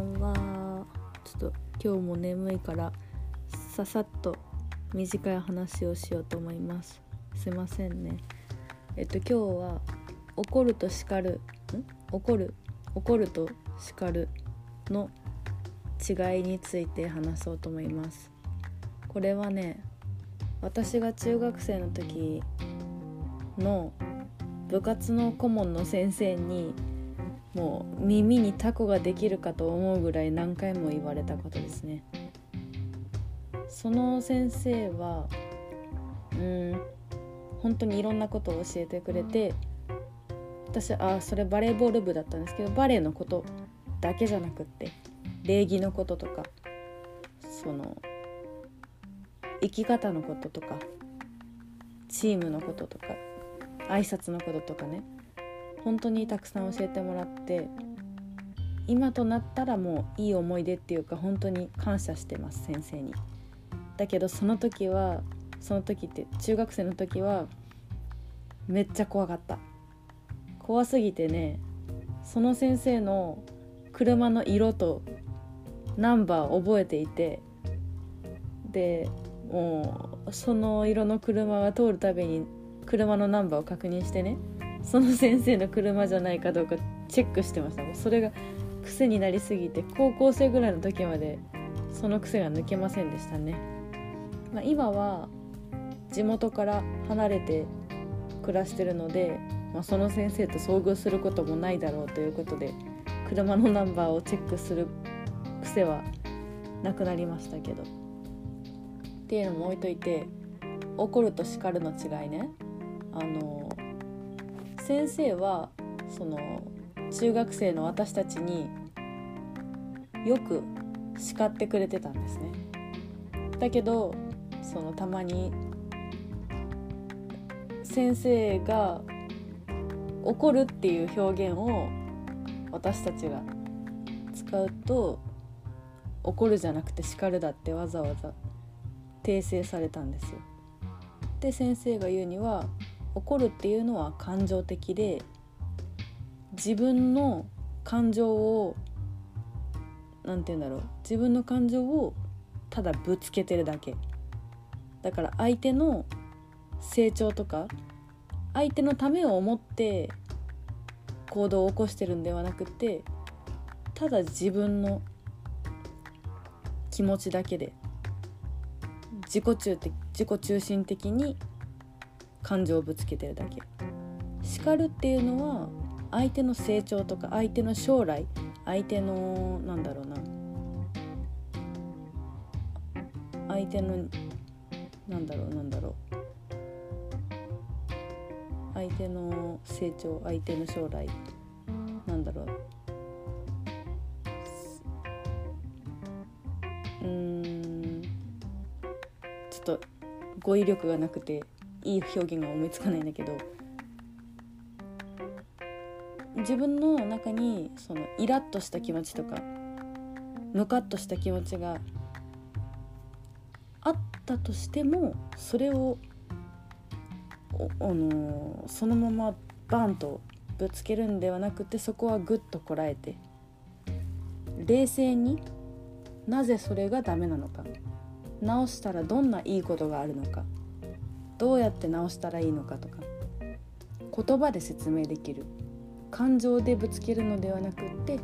んは。ちょっと今日も眠いからささっと短い話をしようと思います。すいませんね。今日は怒ると叱るの違いについて話そうと思います。これはね、私が中学生の時の部活の顧問の先生にもう耳にタコができるかと思うぐらい何回も言われたことですね。その先生は本当にいろんなことを教えてくれて、私それバレーボール部だったんですけど、バレーのことだけじゃなくって礼儀のこととか、その生き方のこととか、チームのこととか、挨拶のこととかね、本当にたくさん教えてもらって、今となったらもういい思い出っていうか、本当に感謝してます、先生に。だけどその時って中学生の時はめっちゃ怖かった。怖すぎてね、その先生の車の色とナンバーを覚えていて、でもうその色の車が通るたびに車のナンバーを確認してね、その先生の車じゃないかどうかチェックしてました。それが癖になりすぎて、高校生ぐらいの時までその癖が抜けませんでしたね。今は地元から離れて暮らしてるので、その先生と遭遇することもないだろうということで、車のナンバーをチェックする癖はなくなりましたけど。っていうのも置いといて、怒ると叱るの違いね。先生はその中学生の私たちによく叱ってくれてたんですね。だけどそのたまに先生が怒るっていう表現を私たちが使うと、怒るじゃなくて叱るだってわざわざ訂正されたんですよ。で、先生が言うには、怒るっていうのは感情的で、自分の感情を自分の感情をただぶつけてるだけだから、相手の成長とか相手のためを思って行動を起こしてるんではなくて、ただ自分の気持ちだけで自己中心的に感情をぶつけてるだけ。叱るっていうのは相手の成長とか、相手の将来、相手の相手の成長、相手の将来、ちょっと語彙力がなくていい表現が思いつかないんだけど、自分の中にそのイラッとした気持ちとかムカッとした気持ちがあったとしても、それをそのままバンとぶつけるんではなくて、そこはグッとこらえて冷静に、なぜそれがダメなのか、直したらどんないいことがあるのか、どうやって直したらいいのかとか、言葉で説明できる、感情でぶつけるのではなくって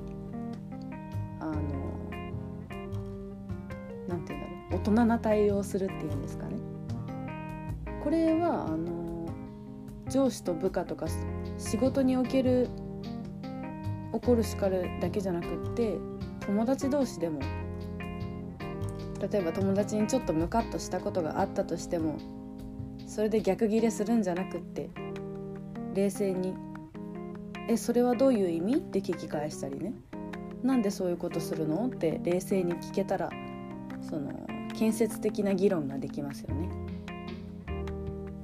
大人な対応をするっていうんですかね。これは上司と部下とか仕事における怒る叱るだけじゃなくって、友達同士でも、例えば友達にちょっとムカッとしたことがあったとしても、それで逆ギレするんじゃなくって、冷静にそれはどういう意味って聞き返したりね、なんでそういうことするのって冷静に聞けたら、その建設的な議論ができますよね。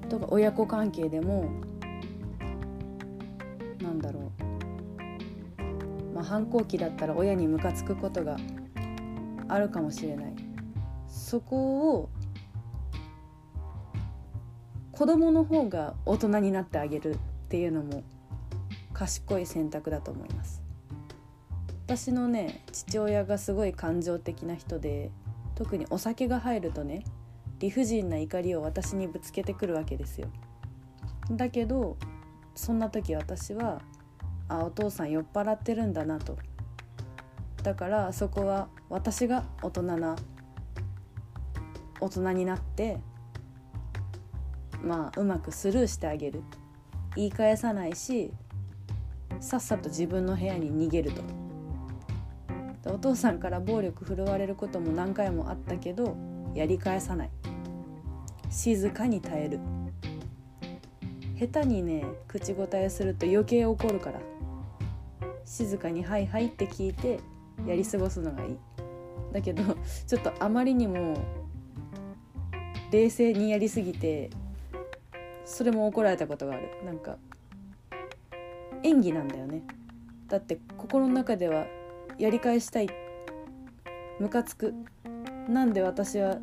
とか親子関係でも反抗期だったら親にムカつくことがあるかもしれない。そこを子供の方が大人になってあげるっていうのも賢い選択だと思います。私のね父親がすごい感情的な人で、特にお酒が入るとね理不尽な怒りを私にぶつけてくるわけですよ。だけどそんな時私はお父さん酔っ払ってるんだなと、だからそこは私が大人になってうまくスルーしてあげる、言い返さないし、さっさと自分の部屋に逃げると。お父さんから暴力振るわれることも何回もあったけどやり返さない、静かに耐える。下手にね口答えすると余計怒るから、静かにはいはいって聞いてやり過ごすのがいい。だけどちょっとあまりにも冷静にやりすぎて、それも怒られたことがある。なんか演技なんだよね。だって心の中ではやり返したい、ムカつく、なんで私は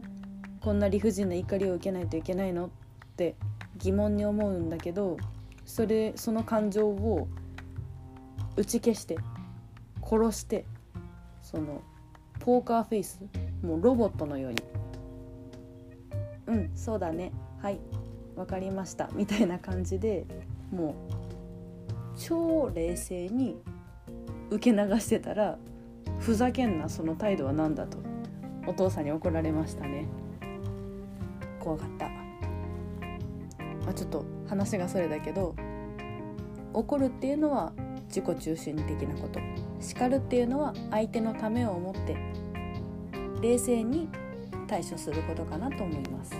こんな理不尽な怒りを受けないといけないのって疑問に思うんだけど、その感情を打ち消して殺して、そのポーカーフェイス、もうロボットのように、うんそうだねはいわかりましたみたいな感じで、もう超冷静に受け流してたら、ふざけんなその態度はなんだとお父さんに怒られましたね。怖かった、ちょっと話がそれだけど、怒るっていうのは自己中心的なこと、叱るっていうのは相手のためを思って冷静に対処することかなと思います。